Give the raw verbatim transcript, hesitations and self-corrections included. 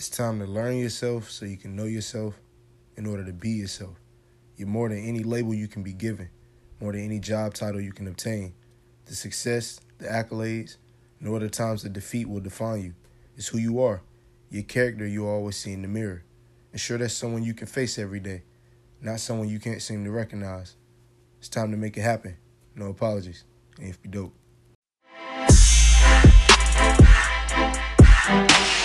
It's time to learn yourself so you can know yourself in order to be yourself. You're more than any label you can be given, more than any job title you can obtain. The success, the accolades, nor the times of defeat will define you. It's who you are, your character you always see in the mirror. Ensure that's someone you can face every day, not someone you can't seem to recognize. It's time to make it happen. No apologies. And if you dope.